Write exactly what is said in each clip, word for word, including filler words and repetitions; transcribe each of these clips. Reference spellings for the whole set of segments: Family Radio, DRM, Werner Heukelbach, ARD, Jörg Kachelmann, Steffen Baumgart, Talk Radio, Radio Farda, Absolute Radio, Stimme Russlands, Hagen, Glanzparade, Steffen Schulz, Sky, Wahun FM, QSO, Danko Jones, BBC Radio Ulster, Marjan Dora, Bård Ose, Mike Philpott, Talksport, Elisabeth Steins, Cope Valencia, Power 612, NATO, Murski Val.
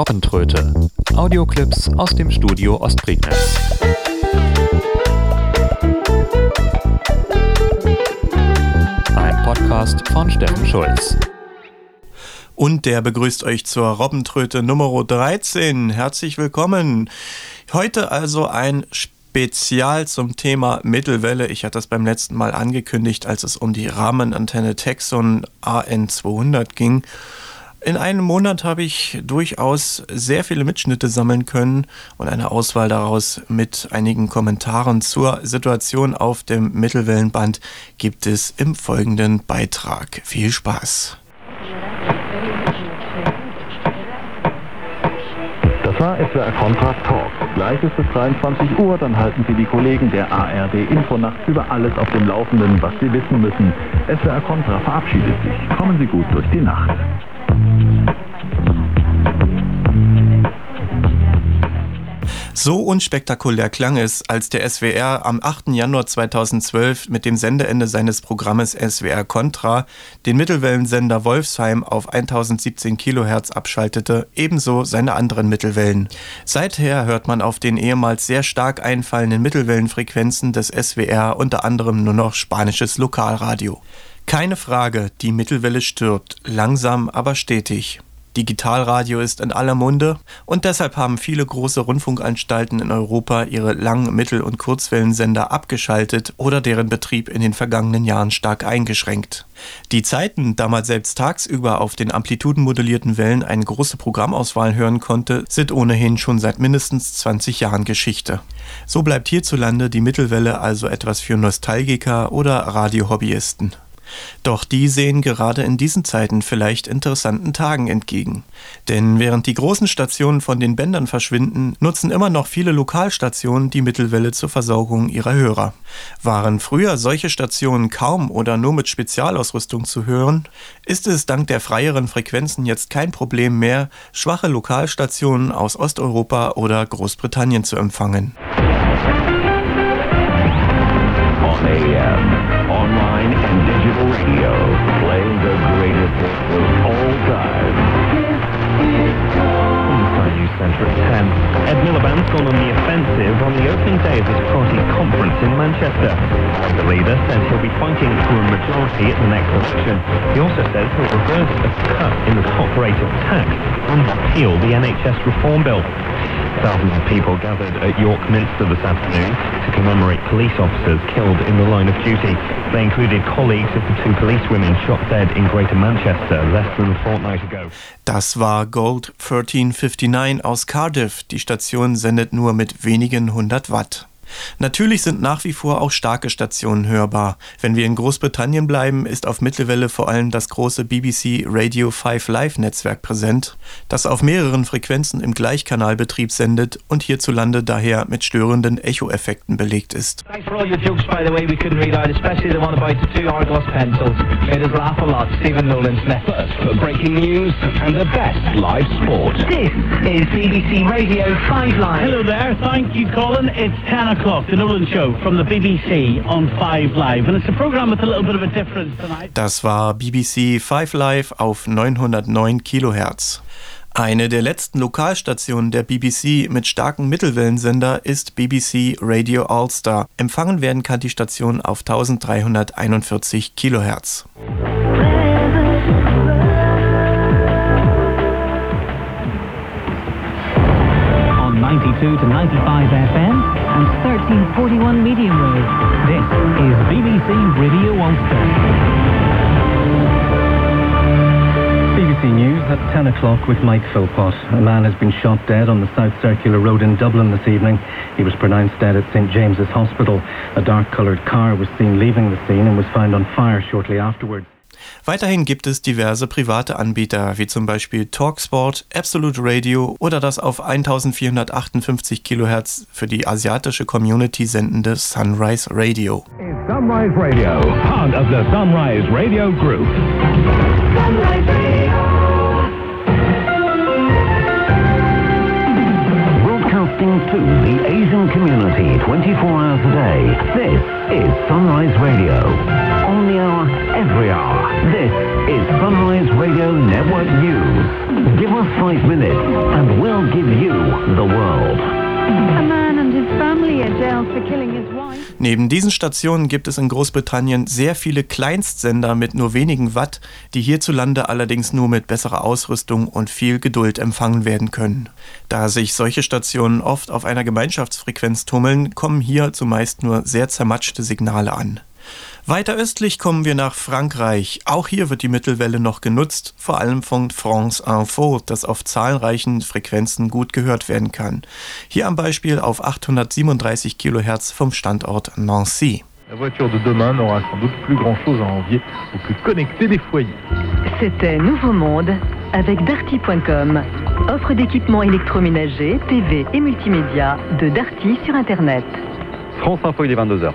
Robbentröte. Audioclips aus dem Studio Ostprignitz. Ein Podcast von Steffen Schulz. Und der begrüßt euch zur Robbentröte Nummer dreizehn. Herzlich willkommen. Heute also ein Spezial zum Thema Mittelwelle. Ich hatte das beim letzten Mal angekündigt, als es um die Rahmenantenne Texon A N zweihundert ging. In einem Monat habe ich durchaus sehr viele Mitschnitte sammeln können und eine Auswahl daraus mit einigen Kommentaren zur Situation auf dem Mittelwellenband gibt es im folgenden Beitrag. Viel Spaß! Das war S W R Contra Talk. Gleich ist es dreiundzwanzig Uhr, dann halten Sie die Kollegen der A R D Infonacht über alles auf dem Laufenden, was Sie wissen müssen. S W R Contra verabschiedet sich. Kommen Sie gut durch die Nacht. So unspektakulär klang es, als der S W R am achten Januar zweitausendzwölf mit dem Sendeende seines Programmes S W R Contra den Mittelwellensender Wolfsheim auf eintausendsechzehn Kilohertz abschaltete, ebenso seine anderen Mittelwellen. Seither hört man auf den ehemals sehr stark einfallenden Mittelwellenfrequenzen des S W R unter anderem nur noch spanisches Lokalradio. Keine Frage, die Mittelwelle stirbt, langsam aber stetig. Digitalradio ist in aller Munde und deshalb haben viele große Rundfunkanstalten in Europa ihre Lang-, Mittel- und Kurzwellensender abgeschaltet oder deren Betrieb in den vergangenen Jahren stark eingeschränkt. Die Zeiten, da man selbst tagsüber auf den amplitudenmodellierten Wellen eine große Programmauswahl hören konnte, sind ohnehin schon seit mindestens zwanzig Jahren Geschichte. So bleibt hierzulande die Mittelwelle also etwas für Nostalgiker oder Radiohobbyisten. Doch die sehen gerade in diesen Zeiten vielleicht interessanten Tagen entgegen. Denn während die großen Stationen von den Bändern verschwinden, nutzen immer noch viele Lokalstationen die Mittelwelle zur Versorgung ihrer Hörer. Waren früher solche Stationen kaum oder nur mit Spezialausrüstung zu hören, ist es dank der freieren Frequenzen jetzt kein Problem mehr, schwache Lokalstationen aus Osteuropa oder Großbritannien zu empfangen. On A M, online and digital radio, playing the greatest hits of all time. Inside you centre at ten. Ed Miliband's gone on the offensive on the opening day of his party conference in Manchester. The leader says he'll be fighting for a majority at the next election. He also says he'll reverse a cut in the top rate of tax and repeal the N H S reform bill. Thousands of people gathered at York Minster this afternoon to commemorate police officers killed in the line of duty. They included colleagues of the two policewomen shot dead in Greater Manchester less than a fortnight ago. Das war Gold dreizehn fünfundfünfzig aus Cardiff. Die Station sendet nur mit wenigen hundert Watt. Natürlich sind nach wie vor auch starke Stationen hörbar. Wenn wir in Großbritannien bleiben, ist auf Mittelwelle vor allem das große B B C Radio fünf Live Netzwerk präsent, das auf mehreren Frequenzen im Gleichkanalbetrieb sendet und hierzulande daher mit störenden Echo-Effekten belegt ist. Hello there, thank you Colin, it's ten o'clock. Das war B B C fünf Live auf neunhundertneun Kilohertz. Eine der letzten Lokalstationen der B B C mit starkem Mittelwellensender ist B B C Radio Ulster. Empfangen werden kann die Station auf eintausenddreihunderteinundvierzig Kilohertz. On ninety-two to ninety-five F M. And thirteen forty-one medium wave. This is B B C Radio Ulster. B B C News at ten o'clock with Mike Philpott. A man has been shot dead on the South Circular Road in Dublin this evening. He was pronounced dead at Saint James's Hospital. A dark-coloured car was seen leaving the scene and was found on fire shortly afterwards. Weiterhin gibt es diverse private Anbieter, wie zum Beispiel Talksport, Absolute Radio oder das auf vierzehnhundertachtundfünfzig Kilohertz für die asiatische Community sendende Sunrise Radio. Sunrise Radio, part of the Sunrise Radio Group. Sunrise Radio. Broadcasting to the Asian community twenty-four hours a day. This is Sunrise Radio. On the hour, every hour. This is Sunrise Radio Network News. Give us five minutes and we'll give you the world. A man and his family are jailed for killing his wife. Neben diesen Stationen gibt es in Großbritannien sehr viele Kleinstsender mit nur wenigen Watt, die hierzulande allerdings nur mit besserer Ausrüstung und viel Geduld empfangen werden können. Da sich solche Stationen oft auf einer Gemeinschaftsfrequenz tummeln, kommen hier zumeist nur sehr zermatschte Signale an. Weiter östlich kommen wir nach Frankreich. Auch hier wird die Mittelwelle noch genutzt, vor allem von France Info, das auf zahlreichen Frequenzen gut gehört werden kann. Hier am Beispiel auf achthundertsiebenunddreißig Kilohertz vom Standort Nancy. La voiture de demain n'aura sans doute plus grand chose à envier aux plus connectés des foyers. C'était Nouveau Monde avec Darty Punkt com. Offre d'équipements électroménagers, T V et multimédia de Darty sur Internet. France Info, il est vingt-deux Uhr.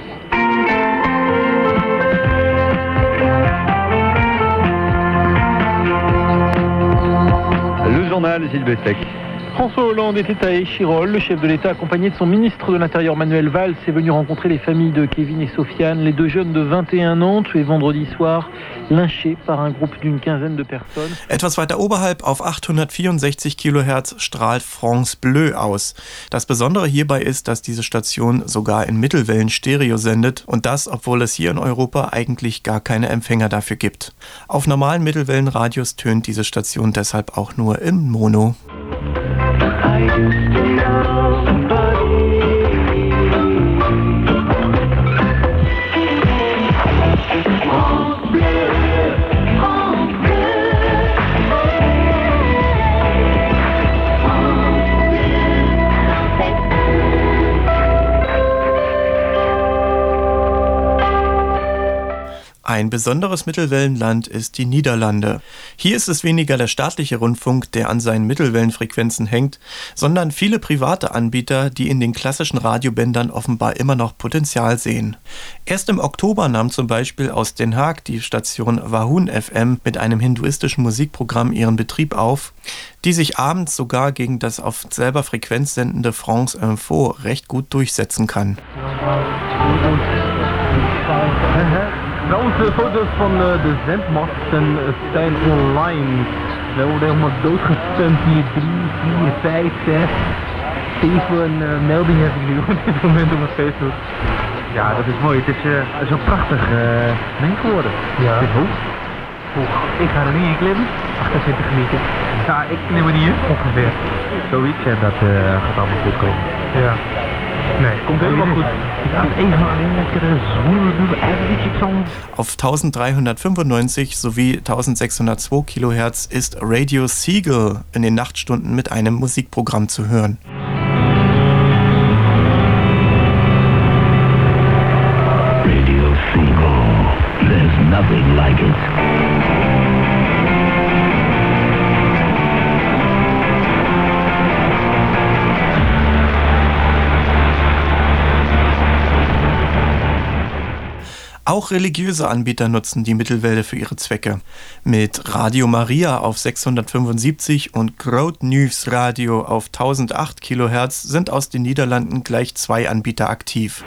François Hollande était à Échirol. Le chef de l'État, accompagné de son ministre de l'Intérieur Manuel Valls, est venu rencontrer les familles de Kevin et Sofiane, les deux jeunes de vingt et un ans, tués vendredi soir, lynchés par un groupe d'une quinzaine de personnes. Etwas weiter oberhalb auf achthundertvierundsechzig Kilohertz strahlt France Bleu aus. Das Besondere hierbei ist, dass diese Station sogar in Mittelwellen-Stereo sendet und das, obwohl es hier in Europa eigentlich gar keine Empfänger dafür gibt. Auf normalen Mittelwellenradios tönt diese Station deshalb auch nur im Mono. Ein besonderes Mittelwellenland ist die Niederlande. Hier ist es weniger der staatliche Rundfunk, der an seinen Mittelwellenfrequenzen hängt, sondern viele private Anbieter, die in den klassischen Radiobändern offenbar immer noch Potenzial sehen. Erst im Oktober nahm zum Beispiel aus Den Haag die Station Wahun F M mit einem hinduistischen Musikprogramm ihren Betrieb auf, die sich abends sogar gegen das auf selber Frequenz sendende France Info recht gut durchsetzen kann. Bei uns Fotos von äh, den Sendmasten äh, stehen online. Da wurde helemaal doodgestumpt hier drei, vier, fünf, sechs. Telefoonmeldingen heb ik nu op dit moment op mijn Facebook. Ja, dat is mooi. Het is, uh, het is een prachtig uh, mens geworden. Ja. Dit hoog. Hoog. Ik ga er niet in klimmen. achtundzwanzig meter. Ja, ik klim er niet in. Ongeveer. Zoiets en dat uh, gaat allemaal goed komen. Ja. Nee, kommt immer gut. Auf dreizehnhundertfünfundneunzig sowie sechzehnhundertzwei Kilohertz ist Radio Seagull in den Nachtstunden mit einem Musikprogramm zu hören. Radio Seagull, there's nothing like it. Auch religiöse Anbieter nutzen die Mittelwelle für ihre Zwecke. Mit Radio Maria auf sechshundertfünfundsiebzig und Gold Radio auf tausendacht Kilohertz sind aus den Niederlanden gleich zwei Anbieter aktiv.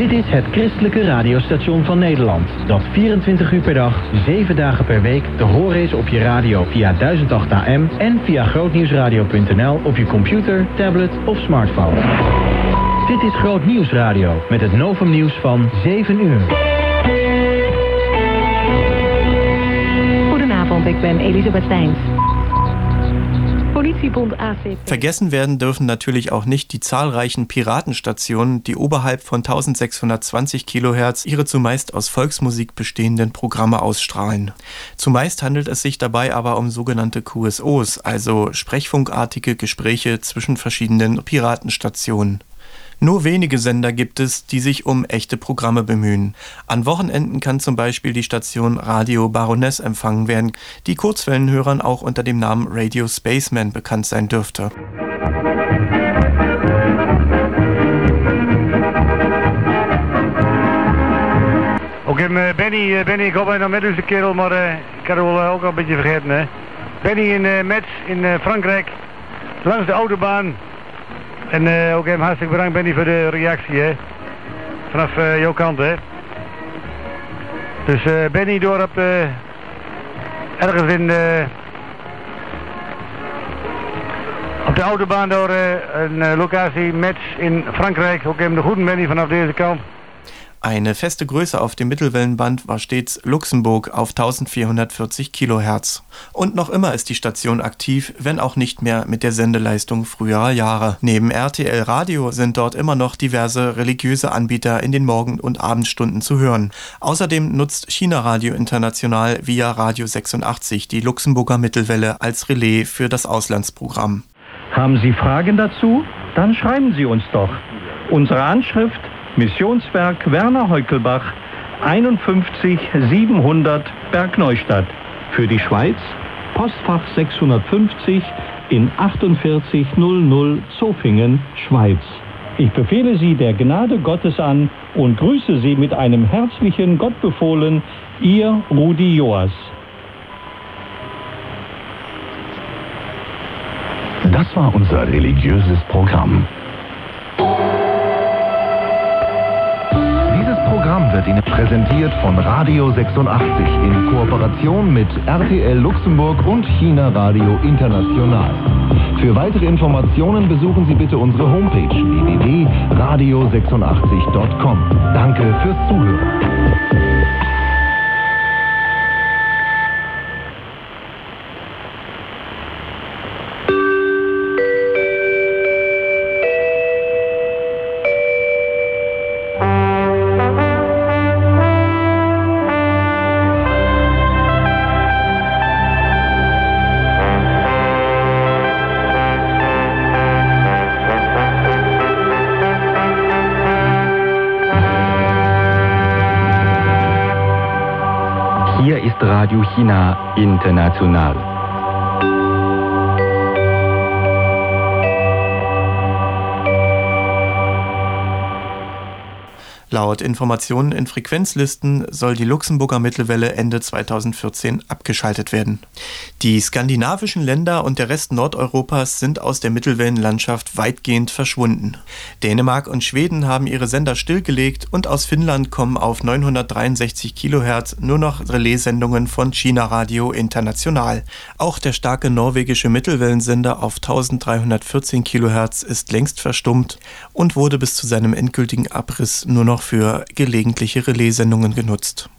Dit is het christelijke radiostation van Nederland, dat vierentwintig uur per dag, zeven dagen per week te horen is op je radio via tien acht A M en via grootnieuwsradio punt n l op je computer, tablet of smartphone. Dit is Groot Nieuws Radio met het Novum Nieuws van zeven uur. Goedenavond, ik ben Elisabeth Steins. Vergessen werden dürfen natürlich auch nicht die zahlreichen Piratenstationen, die oberhalb von sechzehnhundertzwanzig Kilohertz ihre zumeist aus Volksmusik bestehenden Programme ausstrahlen. Zumeist handelt es sich dabei aber um sogenannte Q S Os, also sprechfunkartige Gespräche zwischen verschiedenen Piratenstationen. Nur wenige Sender gibt es, die sich um echte Programme bemühen. An Wochenenden kann zum Beispiel die Station Radio Baroness empfangen werden, die Kurzwellenhörern auch unter dem Namen Radio Spaceman bekannt sein dürfte. Ook in uh, Benny, uh, Benny, ik hoop hij nog met onze kerel, maar uh, ik had hem uh, ook al een beetje vergeten. Hè? Benny in uh, Metz in uh, Frankrijk, langs de autobahn. En uh, ook hem hartstikke bedankt Benny voor de reactie hè, vanaf uh, jouw kant hè. Dus uh, Benny door op de... ergens in de... op de autobahn door uh, een uh, locatie Metz in Frankrijk. Ook even de goede Benny vanaf deze kant. Eine feste Größe auf dem Mittelwellenband war stets Luxemburg auf vierzehnhundertvierzig Kilohertz. Und noch immer ist die Station aktiv, wenn auch nicht mehr mit der Sendeleistung früherer Jahre. Neben R T L Radio sind dort immer noch diverse religiöse Anbieter in den Morgen- und Abendstunden zu hören. Außerdem nutzt China Radio International via Radio sechsundachtzig die Luxemburger Mittelwelle als Relais für das Auslandsprogramm. Haben Sie Fragen dazu? Dann schreiben Sie uns doch. Unsere Anschrift: Missionswerk Werner Heukelbach, fünf eins siebenhundert Bergneustadt. Für die Schweiz, Postfach sechshundertfünfzig in achtundvierzig null null Zofingen, Schweiz. Ich befehle Sie der Gnade Gottes an und grüße Sie mit einem herzlichen Gottbefohlen, Ihr Rudi Joas. Das war unser religiöses Programm. Wird Ihnen präsentiert von Radio sechsundachtzig in Kooperation mit R T L Luxemburg und China Radio International. Für weitere Informationen besuchen Sie bitte unsere Homepage w w w punkt radio sechsundachtzig punkt com. Danke fürs Zuhören. Radio China International. Laut Informationen in Frequenzlisten soll die Luxemburger Mittelwelle Ende zweitausendvierzehn abgeschaltet werden. Die skandinavischen Länder und der Rest Nordeuropas sind aus der Mittelwellenlandschaft weitgehend verschwunden. Dänemark und Schweden haben ihre Sender stillgelegt und aus Finnland kommen auf neunhundertdreiundsechzig Kilohertz nur noch Relaissendungen von China Radio International. Auch der starke norwegische Mittelwellensender auf dreizehnhundertvierzehn Kilohertz ist längst verstummt und wurde bis zu seinem endgültigen Abriss nur noch für gelegentliche Relaissendungen genutzt.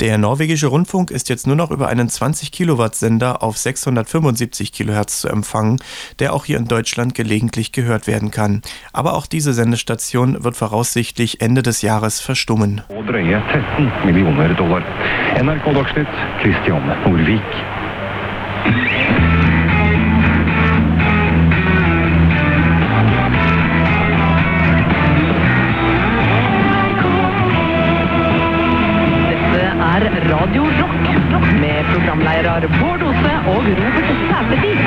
Der norwegische Rundfunk ist jetzt nur noch über einen zwanzig Kilowatt Sender auf sechshundertfünfundsiebzig Kilohertz zu empfangen, der auch hier in Deutschland gelegentlich gehört werden kann. Aber auch diese Sendestation wird voraussichtlich Ende des Jahres verstummen. dreizehn Millionen Dollar. N R K-Dagsnytt, Christian Norvik. Radio Rock, Rock med programledere Bård Ose og Robert Sætervik.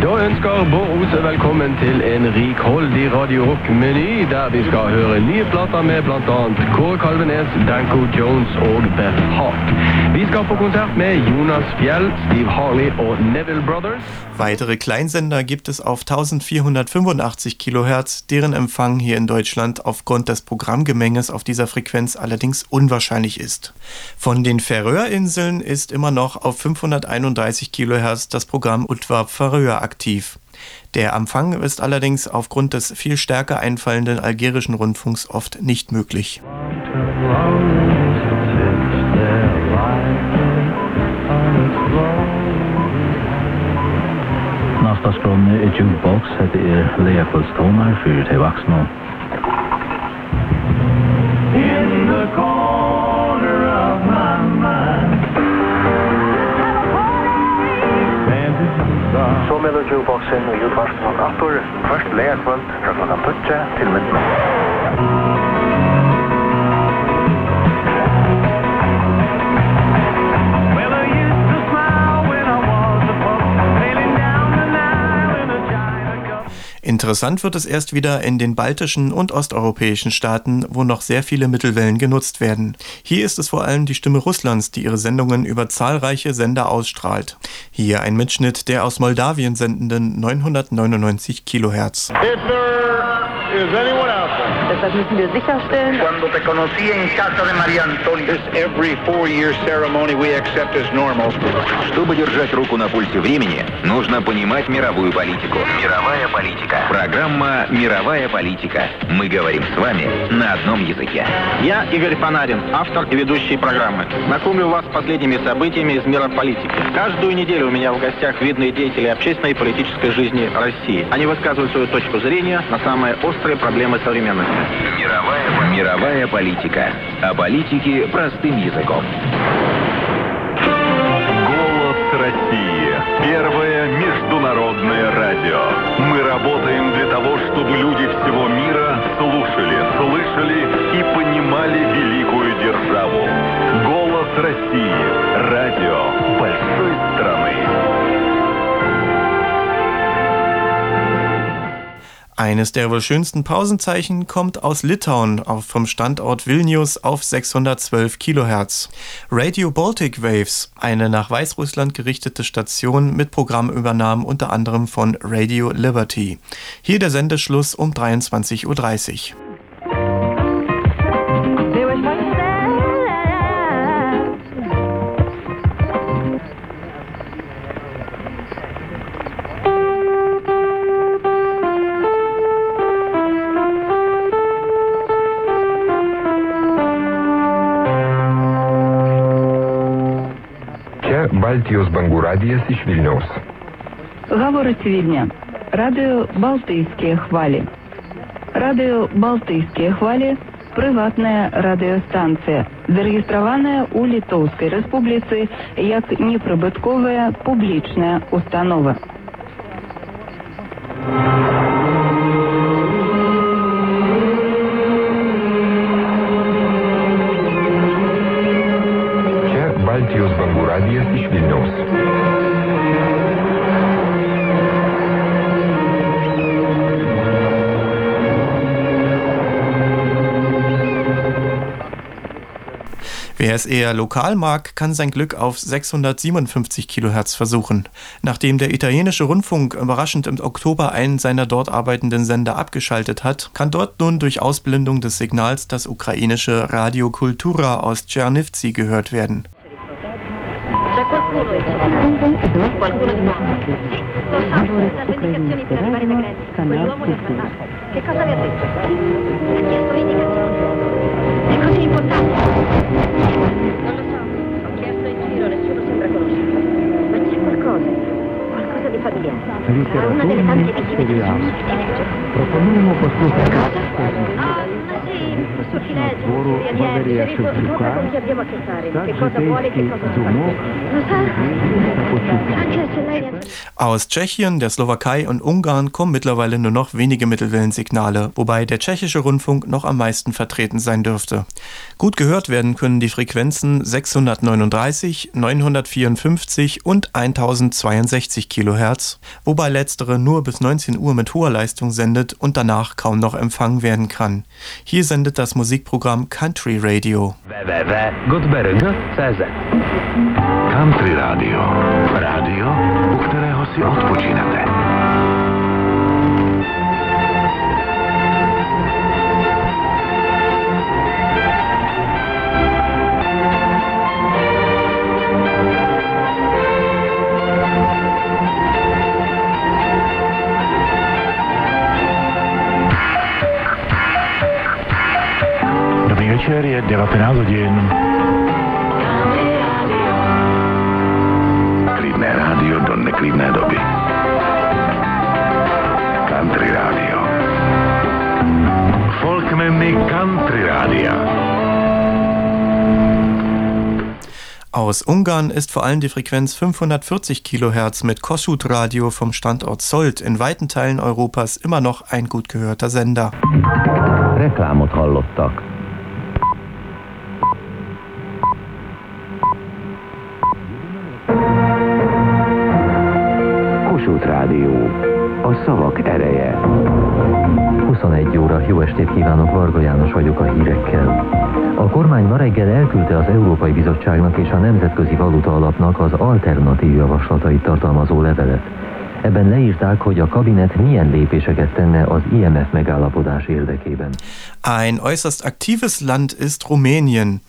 Da ønsker Bård Ose velkommen til en rikholdig Radio Rock-meny, der vi skal høre nye plater med bl.a. Kåre Kalvenes, Danko Jones og Beth Hart. Vi skal på konsert med Jonas Fjell, Steve Harley og Neville Brothers. Weitere Kleinsender gibt es auf vierzehnhundertfünfundachtzig Kilohertz, deren Empfang hier in Deutschland aufgrund des Programmgemenges auf dieser Frequenz allerdings unwahrscheinlich ist. Von den Färöerinseln ist immer noch auf fünfhunderteinunddreißig Kilohertz das Programm Utvarp Färöer aktiv. Der Empfang ist allerdings aufgrund des viel stärker einfallenden algerischen Rundfunks oft nicht möglich. Nachbarsfrån Jukebox heter er Leopoldstoner für die Wachsnau. In the corner of my mind. Så melder jukeboxen ljudvart från Apur. Först Leopold från klockan Putte till midnatt. Interessant wird es erst wieder in den baltischen und osteuropäischen Staaten, wo noch sehr viele Mittelwellen genutzt werden. Hier ist es vor allem die Stimme Russlands, die ihre Sendungen über zahlreiche Sender ausstrahlt. Hier ein Mitschnitt der aus Moldawien sendenden neunhundertneunundneunzig Kilohertz. If there is anyone out there. Das müssen wir sicherstellen. Cuando te conocí en casa de María Antonia. This every four-year ceremony we accept as normal. Чтобы держать руку на пульсе времени, нужно понимать мировую политику. Мировая политика. Программа «Мировая политика». Мы говорим с вами на одном языке. Я Игорь Панарин, автор и ведущий программы. Знакомлю вас с последними событиями из мира политики. Каждую неделю у меня в гостях видные деятели общественной и политической жизни России. Они высказывают свою точку зрения на самые острые проблемы современности. Мировая, мировая политика. О политике простым языком. Голос России. Первое международное радио. Мы работаем для того, чтобы люди всего мира слушали, слышали и понимали великую державу. Голос России. Радио большой страны. Eines der wohl schönsten Pausenzeichen kommt aus Litauen, vom Standort Vilnius auf sechshundertzwölf Kilohertz. Radio Baltic Waves, eine nach Weißrussland gerichtete Station mit Programmübernahmen unter anderem von Radio Liberty. Hier der Sendeschluss um dreiundzwanzig Uhr dreißig. Baltijos bangų radijas iš Vilniaus. Говорит Вильня. Радио Балтийские хвали. Радио Балтийские хвали – приватная радиостанция, зарегистрованная у Литовской Республіки як неприбутковая публічна установа. Wer es eher lokal mag, kann sein Glück auf sechshundertsiebenundfünfzig Kilohertz versuchen. Nachdem der italienische Rundfunk überraschend im Oktober einen seiner dort arbeitenden Sender abgeschaltet hat, kann dort nun durch Ausblendung des Signals das ukrainische Radio Kultura aus Tschernivtsi gehört werden. Aus Tschechien, der Slowakei und Ungarn kommen mittlerweile nur noch wenige Mittelwellensignale, wobei der tschechische Rundfunk noch am meisten vertreten sein dürfte. Gut gehört werden können die Frequenzen sechshundertneununddreißig, neunhundertvierundfünfzig und tausendzweiundsechzig Kilohertz, wobei letztere nur bis neunzehn Uhr mit hoher Leistung sendet und danach kaum noch empfangen werden kann. Hier sendet das Musikprogramm Country Radio. Country Radio. Radio, u kterého si odpočinete. Dobrý večer, je devatenáct hodin. Klidné rádio do neklidné doby. Country rádio. Folkmeny Country rádia. Aus Ungarn ist vor allem die Frequenz fünfhundertvierzig Kilohertz mit Kossuth Radio vom Standort Solt in weiten Teilen Europas immer noch ein gut gehörter Sender. Reklámot hallottak. Kossuth Radio. A szavak ereje. huszonegy óra. Jó estét kívánok, Varga János vagyok a hírekkel. A kormány ma reggel elküldte az Európai Bizottságnak és a Nemzetközi Valuta Alapnak az alternatív javaslatait tartalmazó levelet. Ebben leírták, hogy a kabinet milyen lépéseket tenne az I M F megállapodás érdekében. Ein äußerst aktives Land ist Rumänien.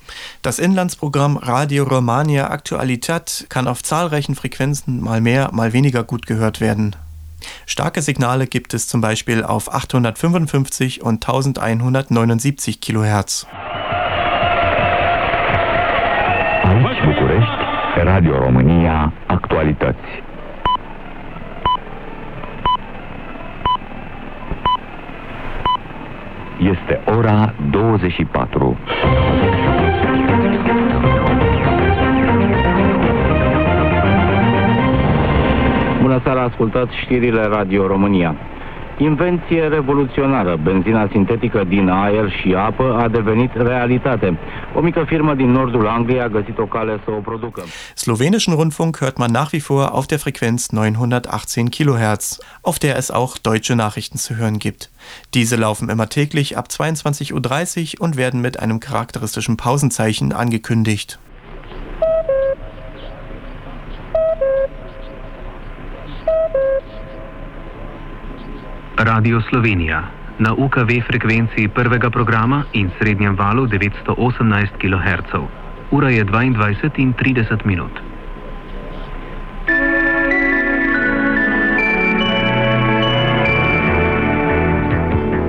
Das Inlandsprogramm Radio Romania Aktualität kann auf zahlreichen Frequenzen mal mehr, mal weniger gut gehört werden. Starke Signale gibt es zum Beispiel auf achthundertfünfundfünfzig und eintausendeinhundertneunundsiebzig Kilohertz. București, Radio România, Actualități. Este ora douăzeci și patru. Bună seara, ascultați știrile Radio România. Invenție revoluționară, benzina sintetică din aer și apă a devenit realitate. O mică firmă din nordul Angliei a găsit o cale să o producă. Slowenischen Rundfunk hört man nach wie vor auf der Frequenz neunhundertachtzehn Kilohertz, auf der es auch deutsche Nachrichten zu hören gibt. Diese laufen immer täglich ab zweiundzwanzig Uhr dreißig und werden mit einem charakteristischen Pausenzeichen angekündigt. Radio Slovenija na U K V frekvenciji prvega programa in srednjem valu devetsto osemnajst kHz. Ura je dvaindvajset in trideset minut.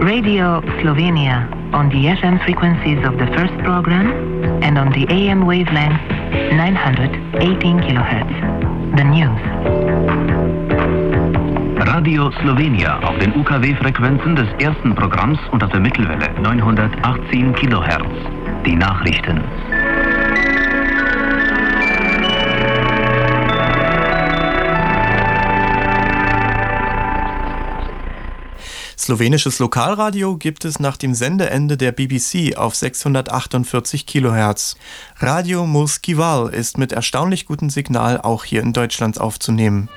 Radio Slovenija on the F M frequencies of the first program and on the A M wavelength nine hundred eighteen kHz. The news. Radio Slowenija auf den U K W-Frequenzen des ersten Programms und auf der Mittelwelle neunhundertachtzehn Kilohertz. Die Nachrichten. Slowenisches Lokalradio gibt es nach dem Sendeende der B B C auf sechshundertachtundvierzig Kilohertz. Radio Murskival ist mit erstaunlich gutem Signal auch hier in Deutschland aufzunehmen.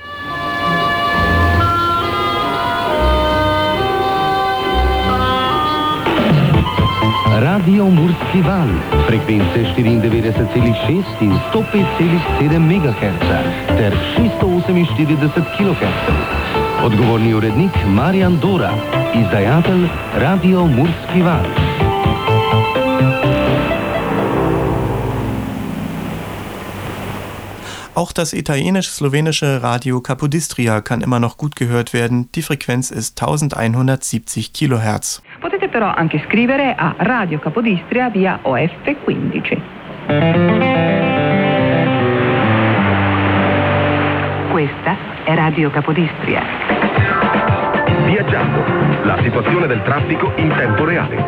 Radio Murski Val, frekvence štiriindevetdeset celih šest in sto pet celih sedem MHz ter šeststo oseminštirideset kHz. Odgovorni urednik Marjan Dora, izdajatelj Radio Murski Val. Auch das italienisch-slowenische Radio Capodistria kann immer noch gut gehört werden. Die Frequenz ist eintausendeinhundertsiebzig Kilohertz. Potete però anche scrivere a Radio Capodistria via O F quindici. Questa è Radio Capodistria. Viaggiando, la situazione del traffico in tempo reale.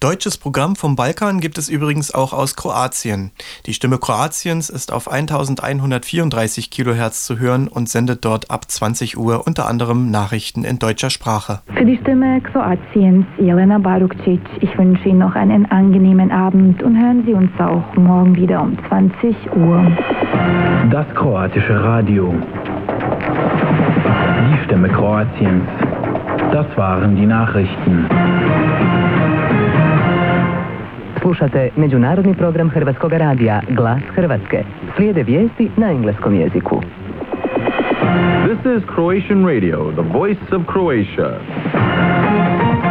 Deutsches Programm vom Balkan gibt es übrigens auch aus Kroatien. Die Stimme Kroatiens ist auf eintausendeinhundertvierunddreißig Kilohertz zu hören und sendet dort ab zwanzig Uhr unter anderem Nachrichten in deutscher Sprache. Für die Stimme Kroatiens, Jelena Barukcic, ich wünsche Ihnen noch einen angenehmen Abend und hören Sie uns auch morgen wieder um zwanzig Uhr. Das kroatische Radio. Die Stimme Kroatiens. Das waren die Nachrichten. Slušate međunarodni program Hrvatskog radija Glas Hrvatske. Slijede vijesti na engleskom jeziku. This is Croatian Radio, the voice of Croatia.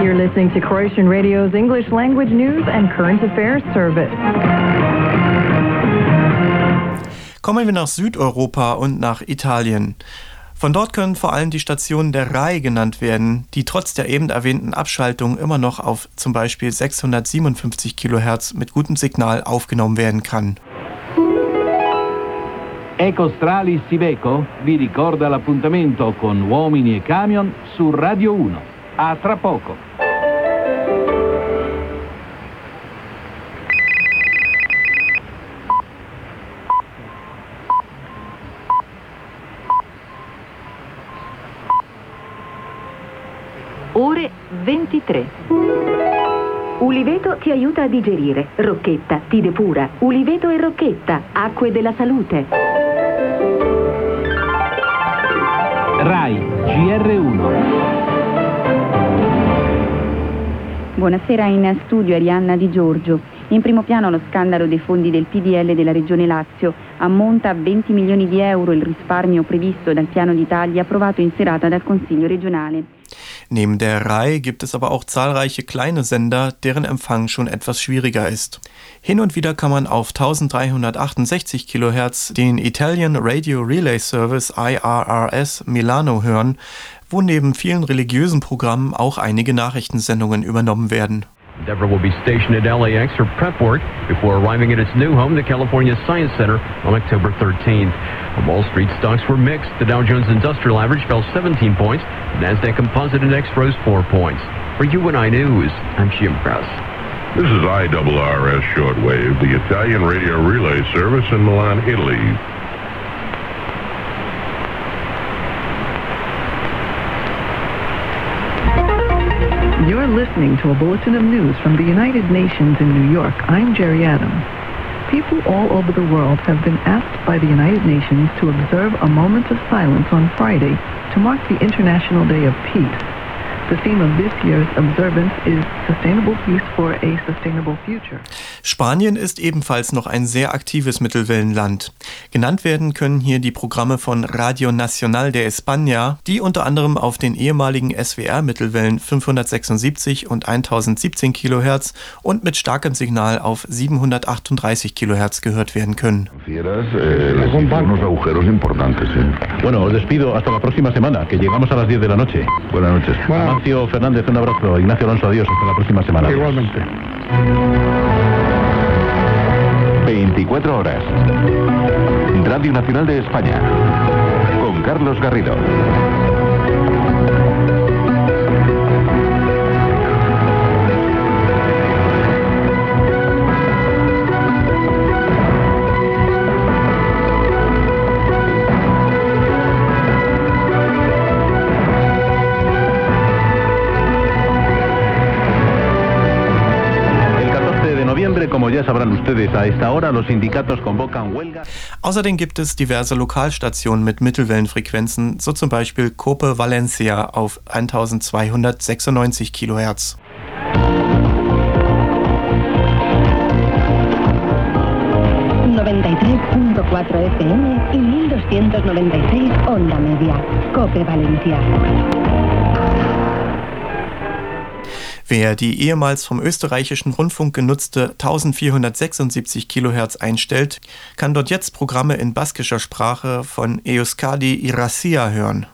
You're listening to Croatian Radio's English language news and current affairs service. Kommen wir nach Südeuropa und nach Italien. Von dort können vor allem die Stationen der Rai genannt werden, die trotz der eben erwähnten Abschaltung immer noch auf zum Beispiel sechshundertsiebenundfünfzig Kilohertz mit gutem Signal aufgenommen werden kann. Eco Stralis Iveco vi ricorda l'appuntamento con Uomini e Camion su Radio uno. A tra poco. ventitré. Uliveto ti aiuta a digerire, Rocchetta ti depura. Uliveto e Rocchetta, acque della salute. Rai G R uno. Buonasera, in studio Arianna Di Giorgio. In primo piano lo scandalo dei fondi del P D L della Regione Lazio. Ammonta a venti milioni di euro il risparmio previsto dal piano di tagli approvato in serata dal Consiglio regionale. Neben der Rai gibt es aber auch zahlreiche kleine Sender, deren Empfang schon etwas schwieriger ist. Hin und wieder kann man auf dreizehnhundertachtundsechzig Kilohertz den Italian Radio Relay Service I R R S Milano hören, wo neben vielen religiösen Programmen auch einige Nachrichtensendungen übernommen werden. Deborah will be stationed at L A X for prep work before arriving at its new home, the California Science Center, on October thirteenth. Wall Street stocks were mixed. The Dow Jones Industrial Average fell seventeen points. The Nasdaq Composite Index rose four points. For U N I News, I'm Jim Krause. This is I R R S Shortwave, the Italian Radio Relay Service in Milan, Italy. You're listening to a bulletin of news from the United Nations in New York. I'm Jerry Adams. People all over the world have been asked by the United Nations to observe a moment of silence on Friday to mark the International Day of Peace. The theme of this year's observance is Sustainable Peace for a Sustainable Future. Spanien ist ebenfalls noch ein sehr aktives Mittelwellenland. Genannt werden können hier die Programme von Radio Nacional de España, die unter anderem auf den ehemaligen S W R-Mittelwellen fünfhundertsechsundsiebzig und eintausendsiebzehn Kilohertz und mit starkem Signal auf siebenhundertachtunddreißig Kilohertz gehört werden können. Bueno, despido hasta la próxima semana, que llegamos a las diez de la noche. Buenas noches. Ignacio Fernández, un abrazo. Ignacio Alonso, adiós. Hasta la próxima semana. Igualmente. veinticuatro horas. Radio Nacional de España. Con Carlos Garrido. Außerdem gibt es diverse Lokalstationen mit Mittelwellenfrequenzen, so zum Beispiel Cope Valencia auf eintausendzweihundertsechsundneunzig Kilohertz. neununddreißig Komma vier F M y eintausendzweihundertneunundsechzig Onda Media. Cope Valencia. Wer die ehemals vom österreichischen Rundfunk genutzte eintausendvierhundertsechsundsiebzig Kilohertz einstellt, kann dort jetzt Programme in baskischer Sprache von Euskadi Irratia hören.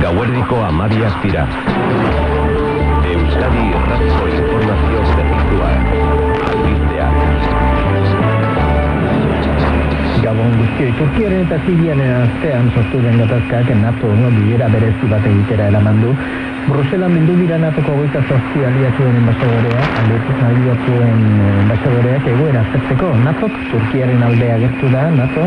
Gauerdiko hamabiak dira. Euskadi Irratiko informazio zerbitzua. Turkiaren eta Siriaren artean sortu den gatazkak NATO-no bilera berezi bat egitera eraman du. Bruselan bildu dira NATOko hogeita zortzi aliatuen enbaxadorea, aliatuen enbaxadoreak egoera aztertzeko. NATOk Turkiaren alde agertu da, NATO,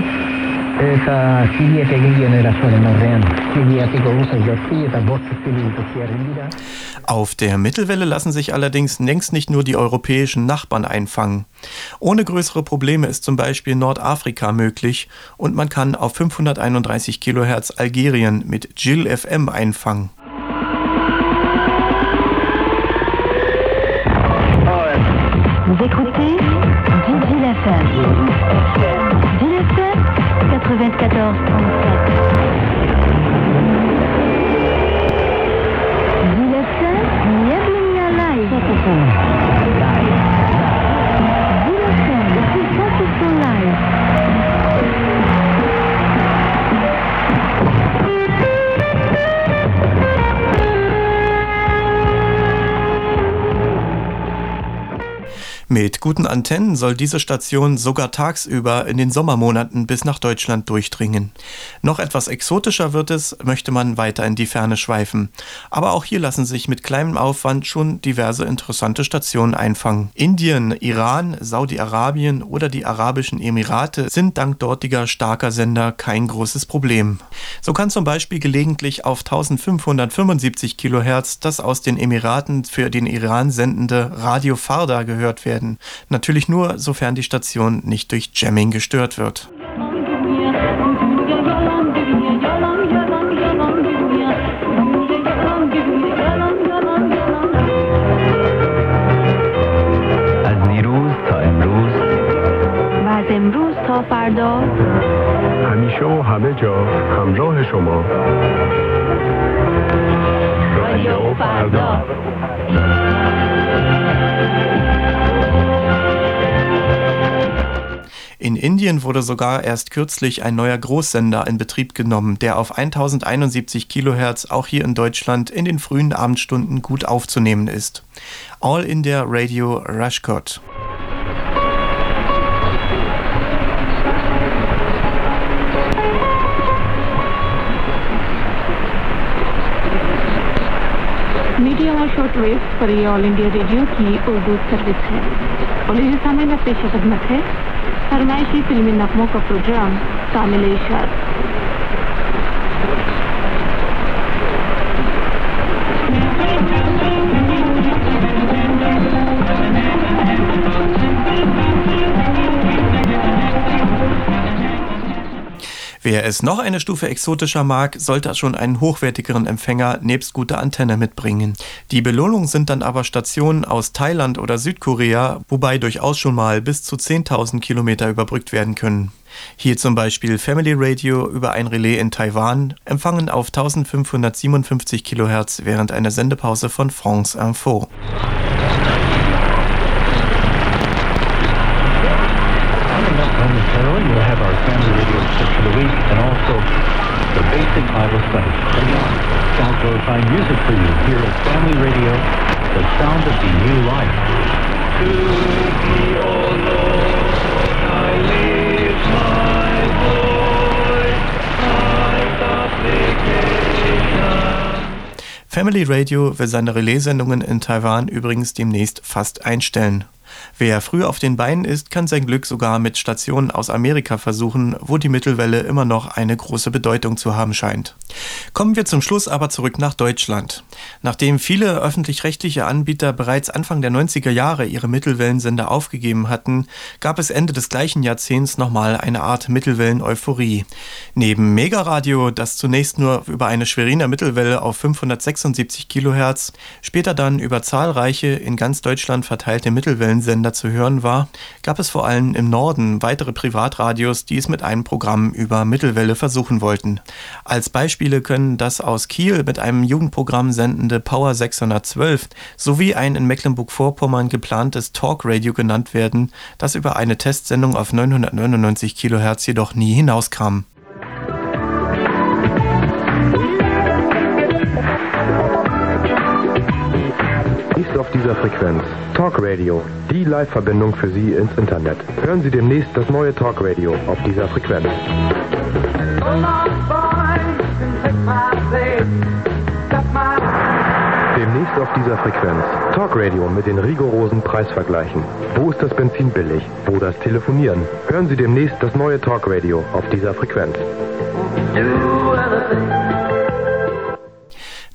eta Siriak egin dien erasoaren aurrean. Siriatik hogeita zortzi eta bost zibil Turkiaren dira. Auf der Mittelwelle lassen sich allerdings längst nicht nur die europäischen Nachbarn einfangen. Ohne größere Probleme ist zum Beispiel Nordafrika möglich und man kann auf fünfhunderteinunddreißig Kilohertz Algerien mit Jill F M einfangen. Vous écoutez Jill F M. Jill F M neunundvierzig Komma sieben. Mit guten Antennen soll diese Station sogar tagsüber in den Sommermonaten bis nach Deutschland durchdringen. Noch etwas exotischer wird es, möchte man weiter in die Ferne schweifen. Aber auch hier lassen sich mit kleinem Aufwand schon diverse interessante Stationen einfangen. Indien, Iran, Saudi-Arabien oder die Arabischen Emirate sind dank dortiger starker Sender kein großes Problem. So kann zum Beispiel gelegentlich auf eintausendfünfhundertfünfundsiebzig Kilohertz das aus den Emiraten für den Iran sendende Radio Farda gehört werden. Natürlich nur, sofern die Station nicht durch Jamming gestört wird. فردا همیشه و همه جا همراه شما رادیو فردا. In Indien wurde sogar erst kürzlich ein neuer Großsender in Betrieb genommen, der auf eintausendeinundsiebzig Kilohertz auch hier in Deutschland in den frühen Abendstunden gut aufzunehmen ist. All India Radio Rajkot. Media और shortwave पर ये all India radio की उर्दू सर्विस है और ये सामान्य पेशा खदमत है फरमाइशी फिल्मी नगमों का प्रोग्राम कामिल इशार Wer es noch eine Stufe exotischer mag, sollte schon einen hochwertigeren Empfänger nebst guter Antenne mitbringen. Die Belohnung sind dann aber Stationen aus Thailand oder Südkorea, wobei durchaus schon mal bis zu zehntausend Kilometer überbrückt werden können. Hier zum Beispiel Family Radio über ein Relais in Taiwan, empfangen auf eintausendfünfhundertsiebenundfünfzig Kilohertz während einer Sendepause von France Info. Family Radio will seine Relaissendungen in Taiwan übrigens demnächst fast einstellen. Wer früh auf den Beinen ist, kann sein Glück sogar mit Stationen aus Amerika versuchen, wo die Mittelwelle immer noch eine große Bedeutung zu haben scheint. Kommen wir zum Schluss aber zurück nach Deutschland. Nachdem viele öffentlich-rechtliche Anbieter bereits Anfang der neunziger Jahre ihre Mittelwellensender aufgegeben hatten, gab es Ende des gleichen Jahrzehnts nochmal eine Art Mittelwellen-Euphorie. Neben Megaradio, das zunächst nur über eine Schweriner Mittelwelle auf fünfhundertsechsundsiebzig Kilohertz, später dann über zahlreiche in ganz Deutschland verteilte Mittelwellen Sender zu hören war, gab es vor allem im Norden weitere Privatradios, die es mit einem Programm über Mittelwelle versuchen wollten. Als Beispiele können das aus Kiel mit einem Jugendprogramm sendende Power sechshundertzwölf sowie ein in Mecklenburg-Vorpommern geplantes Talk Radio genannt werden, das über eine Testsendung auf neunhundertneunundneunzig Kilohertz jedoch nie hinauskam. Auf dieser Frequenz. Talk Radio, die Live-Verbindung für Sie ins Internet. Hören Sie demnächst das neue Talk Radio auf dieser Frequenz. Demnächst auf dieser Frequenz. Talk Radio mit den rigorosen Preisvergleichen. Wo ist das Benzin billig? Wo das Telefonieren? Hören Sie demnächst das neue Talk Radio auf dieser Frequenz.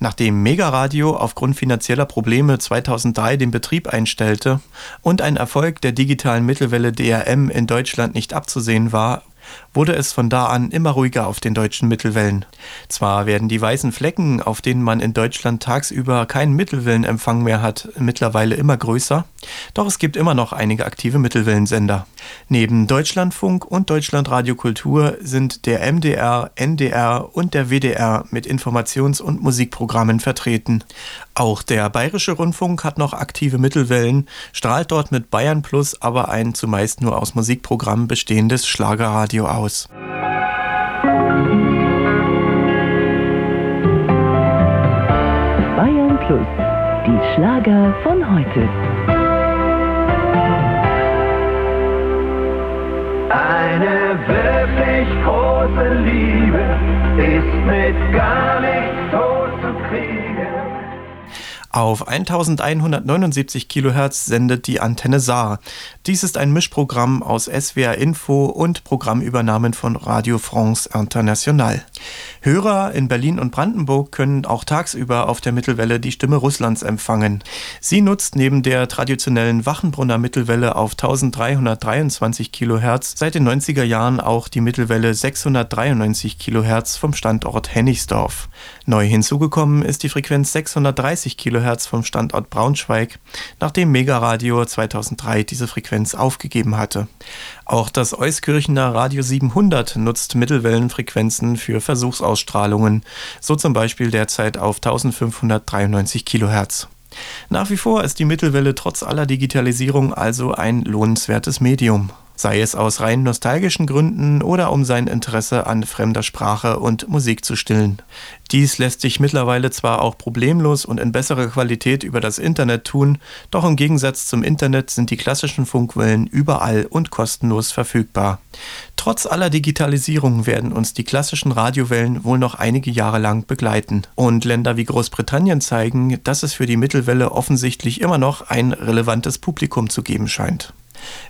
Nachdem Megaradio aufgrund finanzieller Probleme zweitausenddrei den Betrieb einstellte und ein Erfolg der digitalen Mittelwelle D R M in Deutschland nicht abzusehen war, wurde es von da an immer ruhiger auf den deutschen Mittelwellen. Zwar werden die weißen Flecken, auf denen man in Deutschland tagsüber keinen Mittelwellenempfang mehr hat, mittlerweile immer größer, doch es gibt immer noch einige aktive Mittelwellensender. Neben Deutschlandfunk und Deutschlandradio Kultur sind der M D R, N D R und der W D R mit Informations- und Musikprogrammen vertreten. Auch der Bayerische Rundfunk hat noch aktive Mittelwellen, strahlt dort mit Bayern Plus aber ein zumeist nur aus Musikprogrammen bestehendes Schlagerradio aus. Bayern Plus, die Schlager von heute. Eine wirklich große Liebe ist mit gar nichts tot zu kriegen. Auf eintausendeinhundertneunundsiebzig Kilohertz sendet die Antenne Saar. Dies ist ein Mischprogramm aus S W R Info und Programmübernahmen von Radio France International. Hörer in Berlin und Brandenburg können auch tagsüber auf der Mittelwelle die Stimme Russlands empfangen. Sie nutzt neben der traditionellen Wachenbrunner Mittelwelle auf dreizehnhundertdreiundzwanzig Kilohertz seit den neunziger Jahren auch die Mittelwelle sechshundertdreiundneunzig Kilohertz vom Standort Hennigsdorf. Neu hinzugekommen ist die Frequenz sechshundertdreißig Kilohertz vom Standort Braunschweig, nachdem Megaradio zweitausenddrei diese Frequenz aufgegeben hatte. Auch das Euskirchener Radio siebenhundert nutzt Mittelwellenfrequenzen für Versuchsausstrahlungen, so zum Beispiel derzeit auf eintausendfünfhundertdreiundneunzig Kilohertz. Nach wie vor ist die Mittelwelle trotz aller Digitalisierung also ein lohnenswertes Medium. Sei es aus rein nostalgischen Gründen oder um sein Interesse an fremder Sprache und Musik zu stillen. Dies lässt sich mittlerweile zwar auch problemlos und in besserer Qualität über das Internet tun, doch im Gegensatz zum Internet sind die klassischen Funkwellen überall und kostenlos verfügbar. Trotz aller Digitalisierung werden uns die klassischen Radiowellen wohl noch einige Jahre lang begleiten. Und Länder wie Großbritannien zeigen, dass es für die Mittelwelle offensichtlich immer noch ein relevantes Publikum zu geben scheint.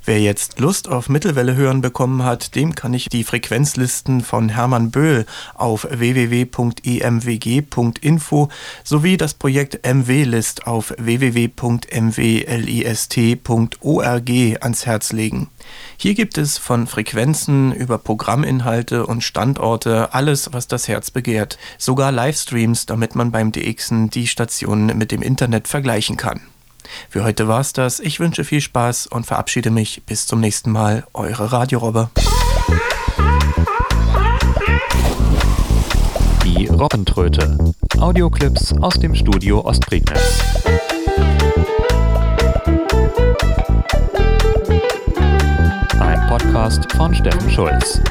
Wer jetzt Lust auf Mittelwelle hören bekommen hat, dem kann ich die Frequenzlisten von Hermann Böhl auf w w w punkt e m w g punkt info sowie das Projekt M W-List auf w w w punkt m w list punkt org ans Herz legen. Hier gibt es von Frequenzen über Programminhalte und Standorte alles, was das Herz begehrt. Sogar Livestreams, damit man beim DXen die Stationen mit dem Internet vergleichen kann. Für heute war's das. Ich wünsche viel Spaß und verabschiede mich. Bis zum nächsten Mal. Eure Radio-Robbe. Die Robbentröte. Audioclips aus dem Studio Ostprignitz. Ein Podcast von Steffen Schulz.